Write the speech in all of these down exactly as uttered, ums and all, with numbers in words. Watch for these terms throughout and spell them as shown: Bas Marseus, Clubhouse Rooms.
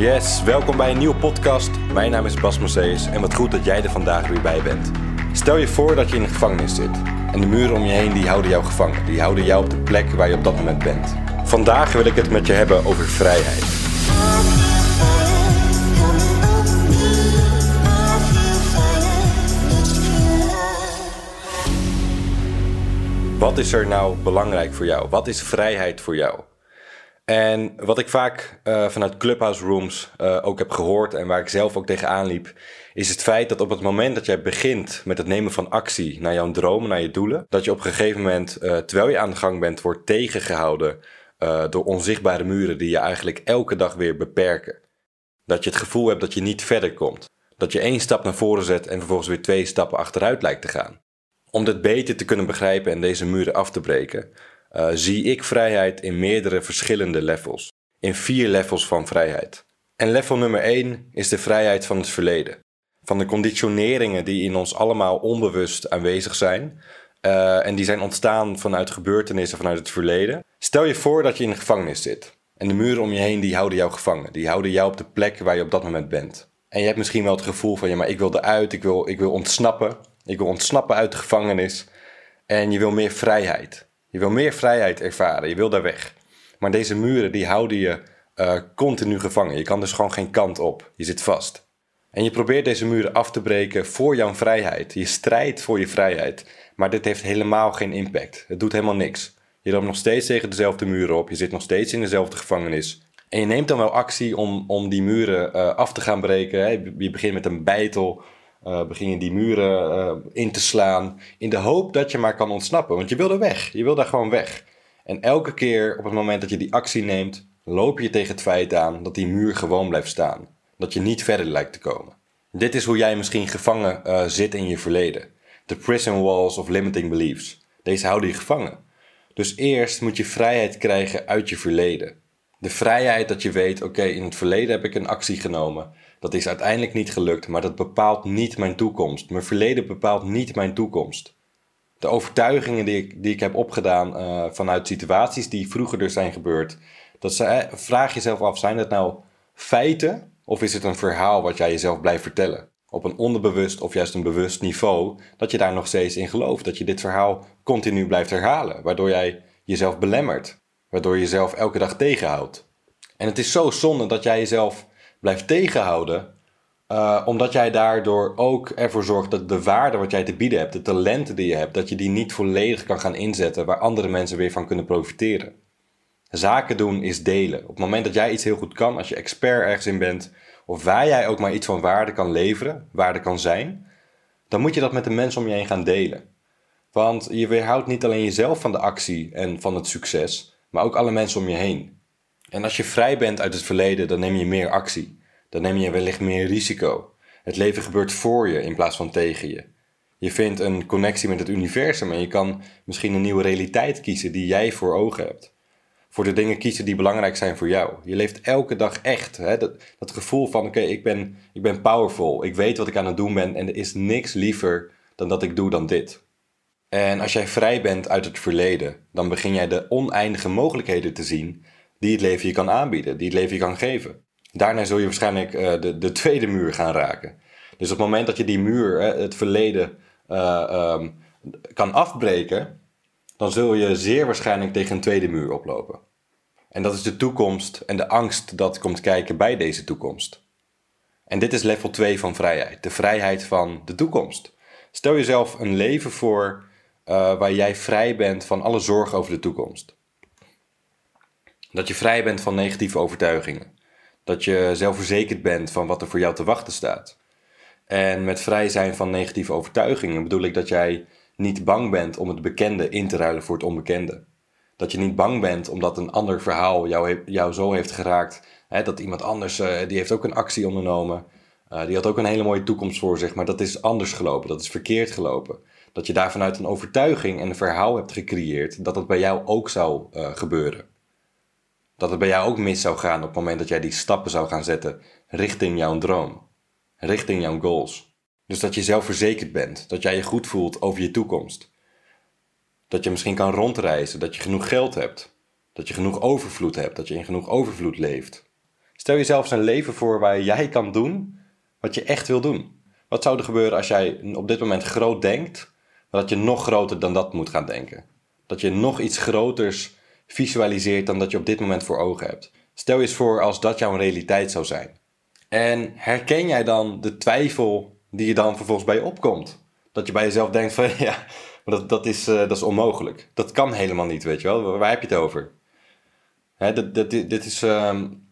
Yes, welkom bij een nieuwe podcast. Mijn naam is Bas Marseus en wat goed dat jij er vandaag weer bij bent. Stel je voor dat je in een gevangenis zit. En de muren om je heen die houden jou gevangen. Die houden jou op de plek waar je op dat moment bent. Vandaag wil ik het met je hebben over vrijheid. Wat is er nou belangrijk voor jou? Wat is vrijheid voor jou? En wat ik vaak uh, vanuit Clubhouse Rooms uh, ook heb gehoord en waar ik zelf ook tegenaan liep, is het feit dat op het moment dat jij begint met het nemen van actie naar jouw dromen, naar je doelen, dat je op een gegeven moment, uh, terwijl je aan de gang bent, wordt tegengehouden uh, door onzichtbare muren die je eigenlijk elke dag weer beperken. Dat je het gevoel hebt dat je niet verder komt. Dat je één stap naar voren zet en vervolgens weer twee stappen achteruit lijkt te gaan. Om dit beter te kunnen begrijpen en deze muren af te breken, uh, zie ik vrijheid in meerdere verschillende levels. In vier levels van vrijheid. En level nummer één is de vrijheid van het verleden. Van de conditioneringen die in ons allemaal onbewust aanwezig zijn. Uh, en die zijn ontstaan vanuit gebeurtenissen vanuit het verleden. Stel je voor dat je in een gevangenis zit. En de muren om je heen die houden jou gevangen. Die houden jou op de plek waar je op dat moment bent. En je hebt misschien wel het gevoel van ja, maar ik wil eruit, ik wil, ik wil ontsnappen. Ik wil ontsnappen uit de gevangenis. En je wil meer vrijheid. Je wil meer vrijheid ervaren. Je wil daar weg. Maar deze muren die houden je uh, continu gevangen. Je kan dus gewoon geen kant op. Je zit vast. En je probeert deze muren af te breken voor jouw vrijheid. Je strijdt voor je vrijheid. Maar dit heeft helemaal geen impact. Het doet helemaal niks. Je loopt nog steeds tegen dezelfde muren op. Je zit nog steeds in dezelfde gevangenis. En je neemt dan wel actie om, om die muren uh, af te gaan breken. Hè? Je begint met een beitel. Uh, begin je die muren uh, in te slaan in de hoop dat je maar kan ontsnappen. Want je wil er weg. Je wil daar gewoon weg. En elke keer op het moment dat je die actie neemt, loop je tegen het feit aan dat die muur gewoon blijft staan. Dat je niet verder lijkt te komen. Dit is hoe jij misschien gevangen uh, zit in je verleden. De prison walls of limiting beliefs. Deze houden je gevangen. Dus eerst moet je vrijheid krijgen uit je verleden. De vrijheid dat je weet, oké, okay, in het verleden heb ik een actie genomen. Dat is uiteindelijk niet gelukt, maar dat bepaalt niet mijn toekomst. Mijn verleden bepaalt niet mijn toekomst. De overtuigingen die ik, die ik heb opgedaan uh, vanuit situaties die vroeger dus zijn gebeurd. Dat ze, vraag jezelf af, zijn dat nou feiten of is het een verhaal wat jij jezelf blijft vertellen? Op een onderbewust of juist een bewust niveau, dat je daar nog steeds in gelooft. Dat je dit verhaal continu blijft herhalen, waardoor jij jezelf belemmert. Waardoor je jezelf elke dag tegenhoudt. En het is zo zonde dat jij jezelf blijft tegenhouden. Uh, omdat jij daardoor ook ervoor zorgt dat de waarde wat jij te bieden hebt. De talenten die je hebt. Dat je die niet volledig kan gaan inzetten. Waar andere mensen weer van kunnen profiteren. Zaken doen is delen. Op het moment dat jij iets heel goed kan. Als je expert ergens in bent. Of waar jij ook maar iets van waarde kan leveren. Waarde kan zijn. Dan moet je dat met de mensen om je heen gaan delen. Want je weerhoudt niet alleen jezelf van de actie. En van het succes. Maar ook alle mensen om je heen. En als je vrij bent uit het verleden, dan neem je meer actie. Dan neem je wellicht meer risico. Het leven gebeurt voor je in plaats van tegen je. Je vindt een connectie met het universum en je kan misschien een nieuwe realiteit kiezen die jij voor ogen hebt. Voor de dingen kiezen die belangrijk zijn voor jou. Je leeft elke dag echt. Hè? Dat, dat gevoel van, oké, okay, ik, ben, ik ben powerful. Ik weet wat ik aan het doen ben en er is niks liever dan dat ik doe dan dit. En als jij vrij bent uit het verleden, dan begin jij de oneindige mogelijkheden te zien die het leven je kan aanbieden, die het leven je kan geven. Daarna zul je waarschijnlijk uh, de, de tweede muur gaan raken. Dus op het moment dat je die muur, hè, het verleden, uh, um, kan afbreken, dan zul je zeer waarschijnlijk tegen een tweede muur oplopen. En dat is de toekomst en de angst dat komt kijken bij deze toekomst. En dit is level twee van vrijheid, de vrijheid van de toekomst. Stel jezelf een leven voor Uh, waar jij vrij bent van alle zorg over de toekomst. Dat je vrij bent van negatieve overtuigingen. Dat je zelfverzekerd bent van wat er voor jou te wachten staat. En met vrij zijn van negatieve overtuigingen bedoel ik dat jij niet bang bent om het bekende in te ruilen voor het onbekende. Dat je niet bang bent omdat een ander verhaal jou, jou zo heeft geraakt. Hè, dat iemand anders, uh, die heeft ook een actie ondernomen. Uh, die had ook een hele mooie toekomst voor zich, maar dat is anders gelopen. Dat is verkeerd gelopen. Dat je daar vanuit een overtuiging en een verhaal hebt gecreëerd dat het bij jou ook zou uh, gebeuren. Dat het bij jou ook mis zou gaan op het moment dat jij die stappen zou gaan zetten richting jouw droom. Richting jouw goals. Dus dat je zelfverzekerd bent. Dat jij je goed voelt over je toekomst. Dat je misschien kan rondreizen. Dat je genoeg geld hebt. Dat je genoeg overvloed hebt. Dat je in genoeg overvloed leeft. Stel jezelf een leven voor waar jij kan doen wat je echt wil doen. Wat zou er gebeuren als jij op dit moment groot denkt, maar dat je nog groter dan dat moet gaan denken? Dat je nog iets groters visualiseert dan dat je op dit moment voor ogen hebt. Stel je eens voor als dat jouw realiteit zou zijn. En herken jij dan de twijfel die je dan vervolgens bij je opkomt? Dat je bij jezelf denkt van ja, dat, dat, is, uh, dat is onmogelijk. Dat kan helemaal niet, weet je wel. Waar, waar heb je het over? Hè, dat, dat, dit, dit, is, um,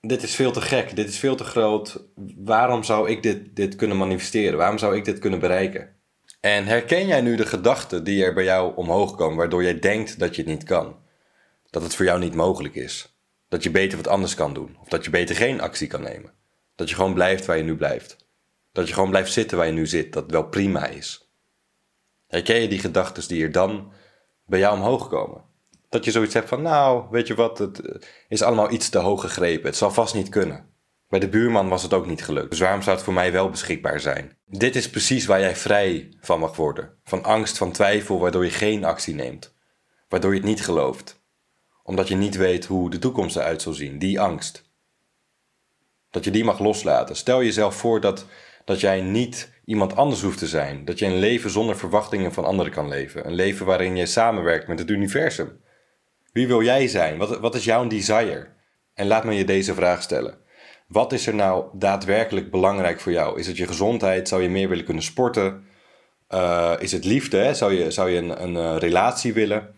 dit is veel te gek. Dit is veel te groot. Waarom zou ik dit, dit kunnen manifesteren? Waarom zou ik dit kunnen bereiken? En herken jij nu de gedachten die er bij jou omhoog komen, waardoor jij denkt dat je het niet kan? Dat het voor jou niet mogelijk is. Dat je beter wat anders kan doen. Of dat je beter geen actie kan nemen. Dat je gewoon blijft waar je nu blijft. Dat je gewoon blijft zitten waar je nu zit. Dat wel prima is. Herken je die gedachten die er dan bij jou omhoog komen? Dat je zoiets hebt van, nou, weet je wat, het is allemaal iets te hoog gegrepen. Het zal vast niet kunnen. Bij de buurman was het ook niet gelukt. Dus waarom zou het voor mij wel beschikbaar zijn? Dit is precies waar jij vrij van mag worden. Van angst, van twijfel, waardoor je geen actie neemt. Waardoor je het niet gelooft. Omdat je niet weet hoe de toekomst eruit zal zien. Die angst. Dat je die mag loslaten. Stel jezelf voor dat, dat jij niet iemand anders hoeft te zijn. Dat je een leven zonder verwachtingen van anderen kan leven. Een leven waarin je samenwerkt met het universum. Wie wil jij zijn? Wat, wat is jouw desire? En laat me je deze vraag stellen. Wat is er nou daadwerkelijk belangrijk voor jou? Is het je gezondheid? Zou je meer willen kunnen sporten? Uh, is het liefde? Hè? Zou je, zou je een, een uh, relatie willen?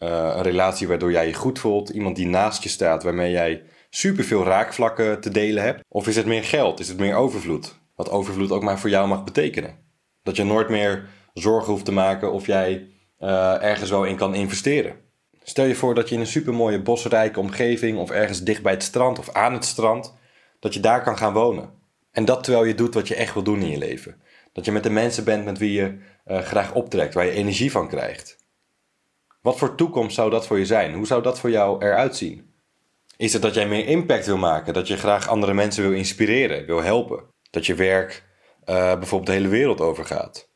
Uh, een relatie waardoor jij je goed voelt. Iemand die naast je staat, waarmee jij superveel raakvlakken te delen hebt. Of is het meer geld? Is het meer overvloed? Wat overvloed ook maar voor jou mag betekenen. Dat je nooit meer zorgen hoeft te maken of jij uh, ergens wel in kan investeren. Stel je voor dat je in een supermooie bosrijke omgeving of ergens dicht bij het strand of aan het strand, dat je daar kan gaan wonen. En dat terwijl je doet wat je echt wil doen in je leven. Dat je met de mensen bent met wie je uh, graag optrekt, waar je energie van krijgt. Wat voor toekomst zou dat voor je zijn? Hoe zou dat voor jou eruit zien? Is het dat jij meer impact wil maken? Dat je graag andere mensen wil inspireren, wil helpen? Dat je werk uh, bijvoorbeeld de hele wereld overgaat?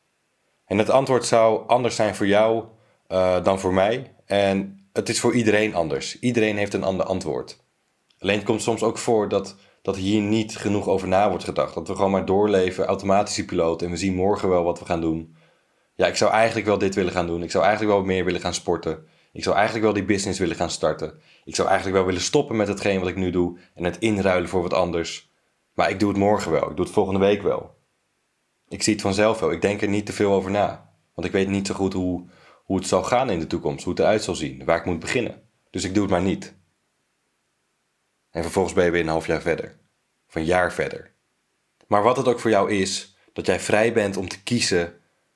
En het antwoord zou anders zijn voor jou uh, dan voor mij. En het is voor iedereen anders. Iedereen heeft een ander antwoord. Alleen het komt soms ook voor dat, dat hier niet genoeg over na wordt gedacht. Dat we gewoon maar doorleven, automatische piloot, en we zien morgen wel wat we gaan doen. Ja, ik zou eigenlijk wel dit willen gaan doen. Ik zou eigenlijk wel meer willen gaan sporten. Ik zou eigenlijk wel die business willen gaan starten. Ik zou eigenlijk wel willen stoppen met hetgeen wat ik nu doe en het inruilen voor wat anders. Maar ik doe het morgen wel. Ik doe het volgende week wel. Ik zie het vanzelf wel. Ik denk er niet te veel over na. Want ik weet niet zo goed hoe, hoe het zal gaan in de toekomst. Hoe het eruit zal zien. Waar ik moet beginnen. Dus ik doe het maar niet. En vervolgens ben je weer een half jaar verder. Of een jaar verder. Maar wat het ook voor jou is, dat jij vrij bent om te kiezen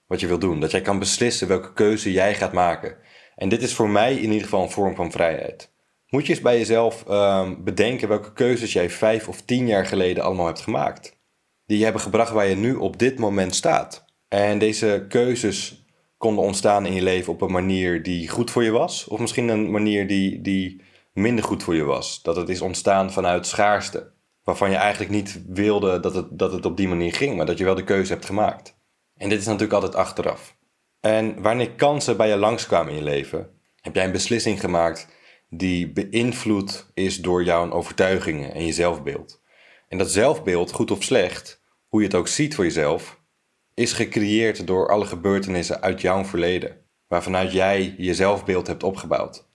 wat je wil doen. Dat jij kan beslissen welke keuze jij gaat maken. En dit is voor mij in ieder geval een vorm van vrijheid. Moet je eens bij jezelf um, bedenken welke keuzes jij vijf of tien jaar geleden allemaal hebt gemaakt. Die je hebben gebracht waar je nu op dit moment staat. En deze keuzes konden ontstaan in je leven op een manier die goed voor je was. Of misschien een manier die, die minder goed voor je was. Dat het is ontstaan vanuit schaarste. Waarvan je eigenlijk niet wilde dat het, dat het op die manier ging. Maar dat je wel de keuze hebt gemaakt. En dit is natuurlijk altijd achteraf. En wanneer kansen bij je langskwamen in je leven, heb jij een beslissing gemaakt die beïnvloed is door jouw overtuigingen en je zelfbeeld. En dat zelfbeeld, goed of slecht, hoe je het ook ziet voor jezelf, is gecreëerd door alle gebeurtenissen uit jouw verleden. Waarvanuit jij je zelfbeeld hebt opgebouwd.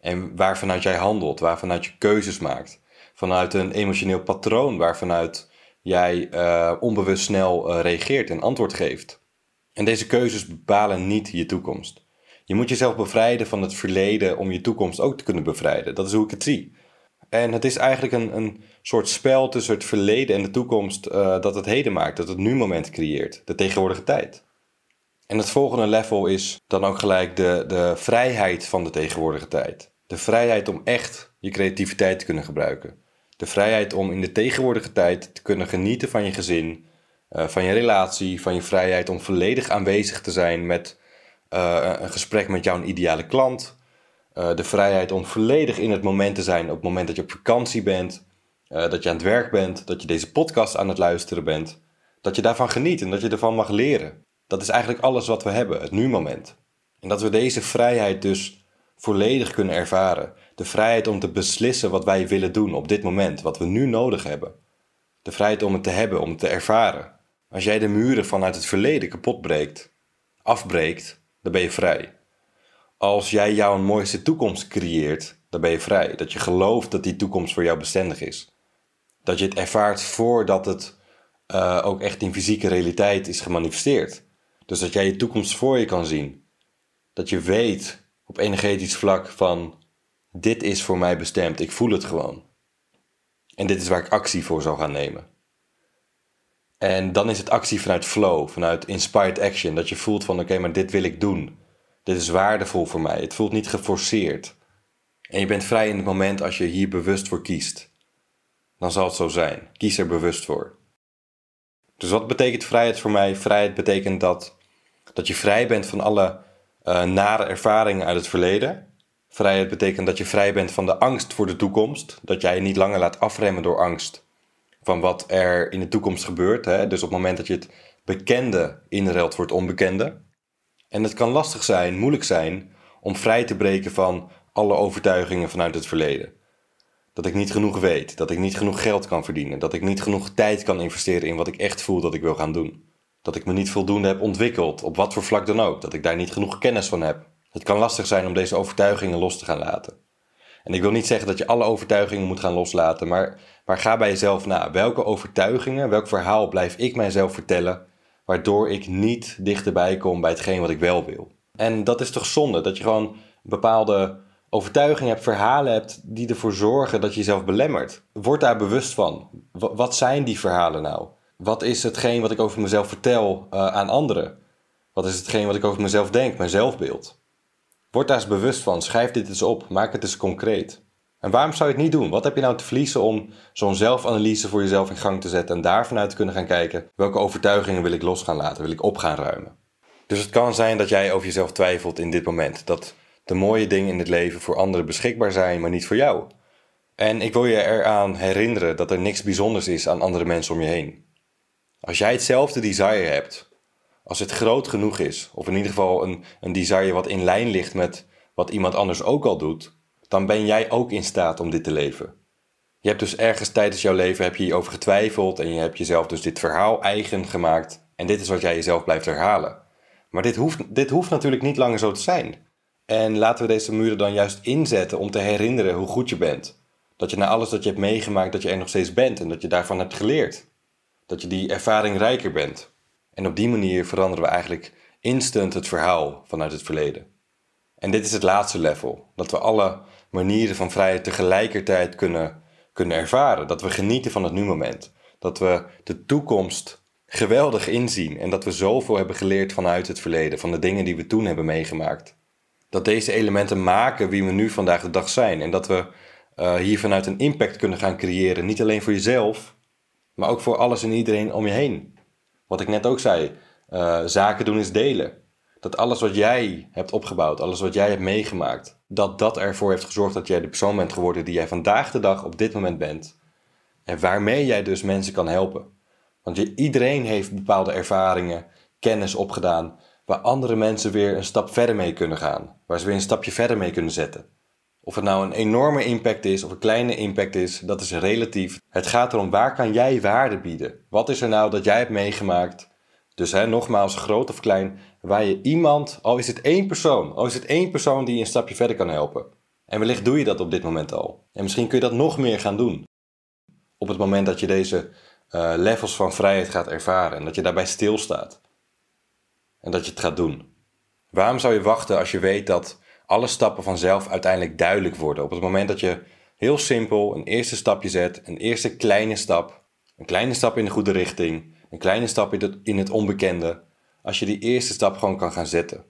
En waarvanuit jij handelt, waarvanuit je keuzes maakt. Vanuit een emotioneel patroon waarvanuit jij uh, onbewust snel uh, reageert en antwoord geeft. En deze keuzes bepalen niet je toekomst. Je moet jezelf bevrijden van het verleden om je toekomst ook te kunnen bevrijden. Dat is hoe ik het zie. En het is eigenlijk een, een soort spel tussen het verleden en de toekomst uh, dat het heden maakt. Dat het nu moment creëert. De tegenwoordige tijd. En het volgende level is dan ook gelijk de, de vrijheid van de tegenwoordige tijd. De vrijheid om echt je creativiteit te kunnen gebruiken. De vrijheid om in de tegenwoordige tijd te kunnen genieten van je gezin. Uh, van je relatie, van je vrijheid om volledig aanwezig te zijn met uh, een gesprek met jouw ideale klant. Uh, de vrijheid om volledig in het moment te zijn op het moment dat je op vakantie bent. Uh, dat je aan het werk bent, dat je deze podcast aan het luisteren bent. Dat je daarvan geniet en dat je ervan mag leren. Dat is eigenlijk alles wat we hebben, het nu moment. En dat we deze vrijheid dus volledig kunnen ervaren. De vrijheid om te beslissen wat wij willen doen op dit moment, wat we nu nodig hebben. De vrijheid om het te hebben, om het te ervaren. Als jij de muren vanuit het verleden kapot breekt, afbreekt, dan ben je vrij. Als jij jouw mooiste toekomst creëert, dan ben je vrij. Dat je gelooft dat die toekomst voor jou bestendig is. Dat je het ervaart voordat het uh, ook echt in fysieke realiteit is gemanifesteerd. Dus dat jij je toekomst voor je kan zien. Dat je weet op energetisch vlak van, dit is voor mij bestemd, ik voel het gewoon. En dit is waar ik actie voor zou gaan nemen. En dan is het actie vanuit flow, vanuit inspired action. Dat je voelt van, oké, okay, maar dit wil ik doen. Dit is waardevol voor mij. Het voelt niet geforceerd. En je bent vrij in het moment als je hier bewust voor kiest. Dan zal het zo zijn. Kies er bewust voor. Dus wat betekent vrijheid voor mij? Vrijheid betekent dat, dat je vrij bent van alle uh, nare ervaringen uit het verleden. Vrijheid betekent dat je vrij bent van de angst voor de toekomst. Dat jij je niet langer laat afremmen door angst. Van wat er in de toekomst gebeurt. Hè? Dus op het moment dat je het bekende inruilt voor het onbekende. En het kan lastig zijn, moeilijk zijn, om vrij te breken van alle overtuigingen vanuit het verleden. Dat ik niet genoeg weet, dat ik niet genoeg geld kan verdienen, dat ik niet genoeg tijd kan investeren in wat ik echt voel dat ik wil gaan doen. Dat ik me niet voldoende heb ontwikkeld, op wat voor vlak dan ook, dat ik daar niet genoeg kennis van heb. Het kan lastig zijn om deze overtuigingen los te gaan laten. En ik wil niet zeggen dat je alle overtuigingen moet gaan loslaten, maar, maar ga bij jezelf na. Welke overtuigingen, welk verhaal blijf ik mijzelf vertellen, waardoor ik niet dichterbij kom bij hetgeen wat ik wel wil. En dat is toch zonde, dat je gewoon bepaalde overtuigingen hebt, verhalen hebt die ervoor zorgen dat je jezelf belemmert. Word daar bewust van. W- wat zijn die verhalen nou? Wat is hetgeen wat ik over mezelf vertel uh, aan anderen? Wat is hetgeen wat ik over mezelf denk, mijn zelfbeeld? Word daar eens bewust van, schrijf dit eens op, maak het eens concreet. En waarom zou je het niet doen? Wat heb je nou te verliezen om zo'n zelfanalyse voor jezelf in gang te zetten en daar vanuit te kunnen gaan kijken, welke overtuigingen wil ik los gaan laten, wil ik op gaan ruimen? Dus het kan zijn dat jij over jezelf twijfelt in dit moment, dat de mooie dingen in het leven voor anderen beschikbaar zijn, maar niet voor jou. En ik wil je eraan herinneren dat er niks bijzonders is aan andere mensen om je heen. Als jij hetzelfde desire hebt, als het groot genoeg is, of in ieder geval een, een desire wat in lijn ligt met wat iemand anders ook al doet, dan ben jij ook in staat om dit te leven. Je hebt dus ergens tijdens jouw leven heb je hierover getwijfeld en je hebt jezelf dus dit verhaal eigen gemaakt en dit is wat jij jezelf blijft herhalen. Maar dit hoeft, dit hoeft natuurlijk niet langer zo te zijn. En laten we deze muren dan juist inzetten om te herinneren hoe goed je bent. Dat je na alles dat je hebt meegemaakt, dat je er nog steeds bent en dat je daarvan hebt geleerd. Dat je die ervaring rijker bent. En op die manier veranderen we eigenlijk instant het verhaal vanuit het verleden. En dit is het laatste level. Dat we alle manieren van vrijheid tegelijkertijd kunnen, kunnen ervaren. Dat we genieten van het nu-moment. Dat we de toekomst geweldig inzien. En dat we zoveel hebben geleerd vanuit het verleden. Van de dingen die we toen hebben meegemaakt. Dat deze elementen maken wie we nu vandaag de dag zijn. En dat we uh, hier vanuit een impact kunnen gaan creëren. Niet alleen voor jezelf, maar ook voor alles en iedereen om je heen. Wat ik net ook zei, uh, zaken doen is delen. Dat alles wat jij hebt opgebouwd, alles wat jij hebt meegemaakt, dat dat ervoor heeft gezorgd dat jij de persoon bent geworden die jij vandaag de dag op dit moment bent. En waarmee jij dus mensen kan helpen. Want je, iedereen heeft bepaalde ervaringen, kennis opgedaan, waar andere mensen weer een stap verder mee kunnen gaan. Waar ze weer een stapje verder mee kunnen zetten. Of het nou een enorme impact is of een kleine impact is, dat is relatief. Het gaat erom, waar kan jij waarde bieden? Wat is er nou dat jij hebt meegemaakt? Dus hè, nogmaals, groot of klein, waar je iemand, al is het één persoon, al is het één persoon die je een stapje verder kan helpen. En wellicht doe je dat op dit moment al. En misschien kun je dat nog meer gaan doen. Op het moment dat je deze uh, levels van vrijheid gaat ervaren en dat je daarbij stilstaat. En dat je het gaat doen. Waarom zou je wachten als je weet dat alle stappen vanzelf uiteindelijk duidelijk worden? Op het moment dat je heel simpel een eerste stapje zet, een eerste kleine stap, een kleine stap in de goede richting, een kleine stap in het, in het onbekende, als je die eerste stap gewoon kan gaan zetten.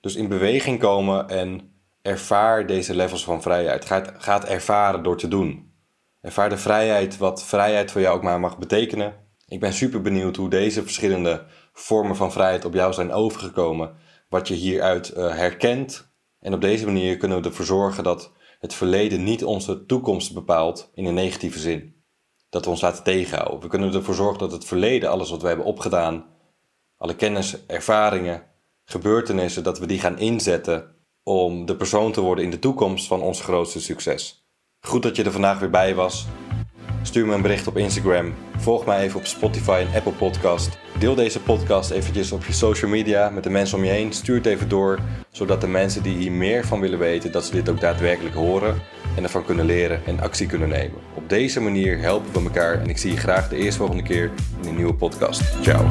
Dus in beweging komen en ervaar deze levels van vrijheid. Ga het, ga het ervaren door te doen. Ervaar de vrijheid, wat vrijheid voor jou ook maar mag betekenen. Ik ben super benieuwd hoe deze verschillende vormen van vrijheid op jou zijn overgekomen, wat je hieruit uh, herkent. En op deze manier kunnen we ervoor zorgen dat het verleden niet onze toekomst bepaalt in een negatieve zin. Dat we ons laten tegenhouden. We kunnen ervoor zorgen dat het verleden, alles wat we hebben opgedaan, alle kennis, ervaringen, gebeurtenissen, dat we die gaan inzetten om de persoon te worden in de toekomst van ons grootste succes. Goed dat je er vandaag weer bij was. Stuur me een bericht op Instagram. Volg mij even op Spotify en Apple Podcast. Deel deze podcast eventjes op je social media met de mensen om je heen. Stuur het even door, zodat de mensen die hier meer van willen weten, dat ze dit ook daadwerkelijk horen en ervan kunnen leren en actie kunnen nemen. Op deze manier helpen we elkaar en ik zie je graag de eerstvolgende keer in een nieuwe podcast. Ciao.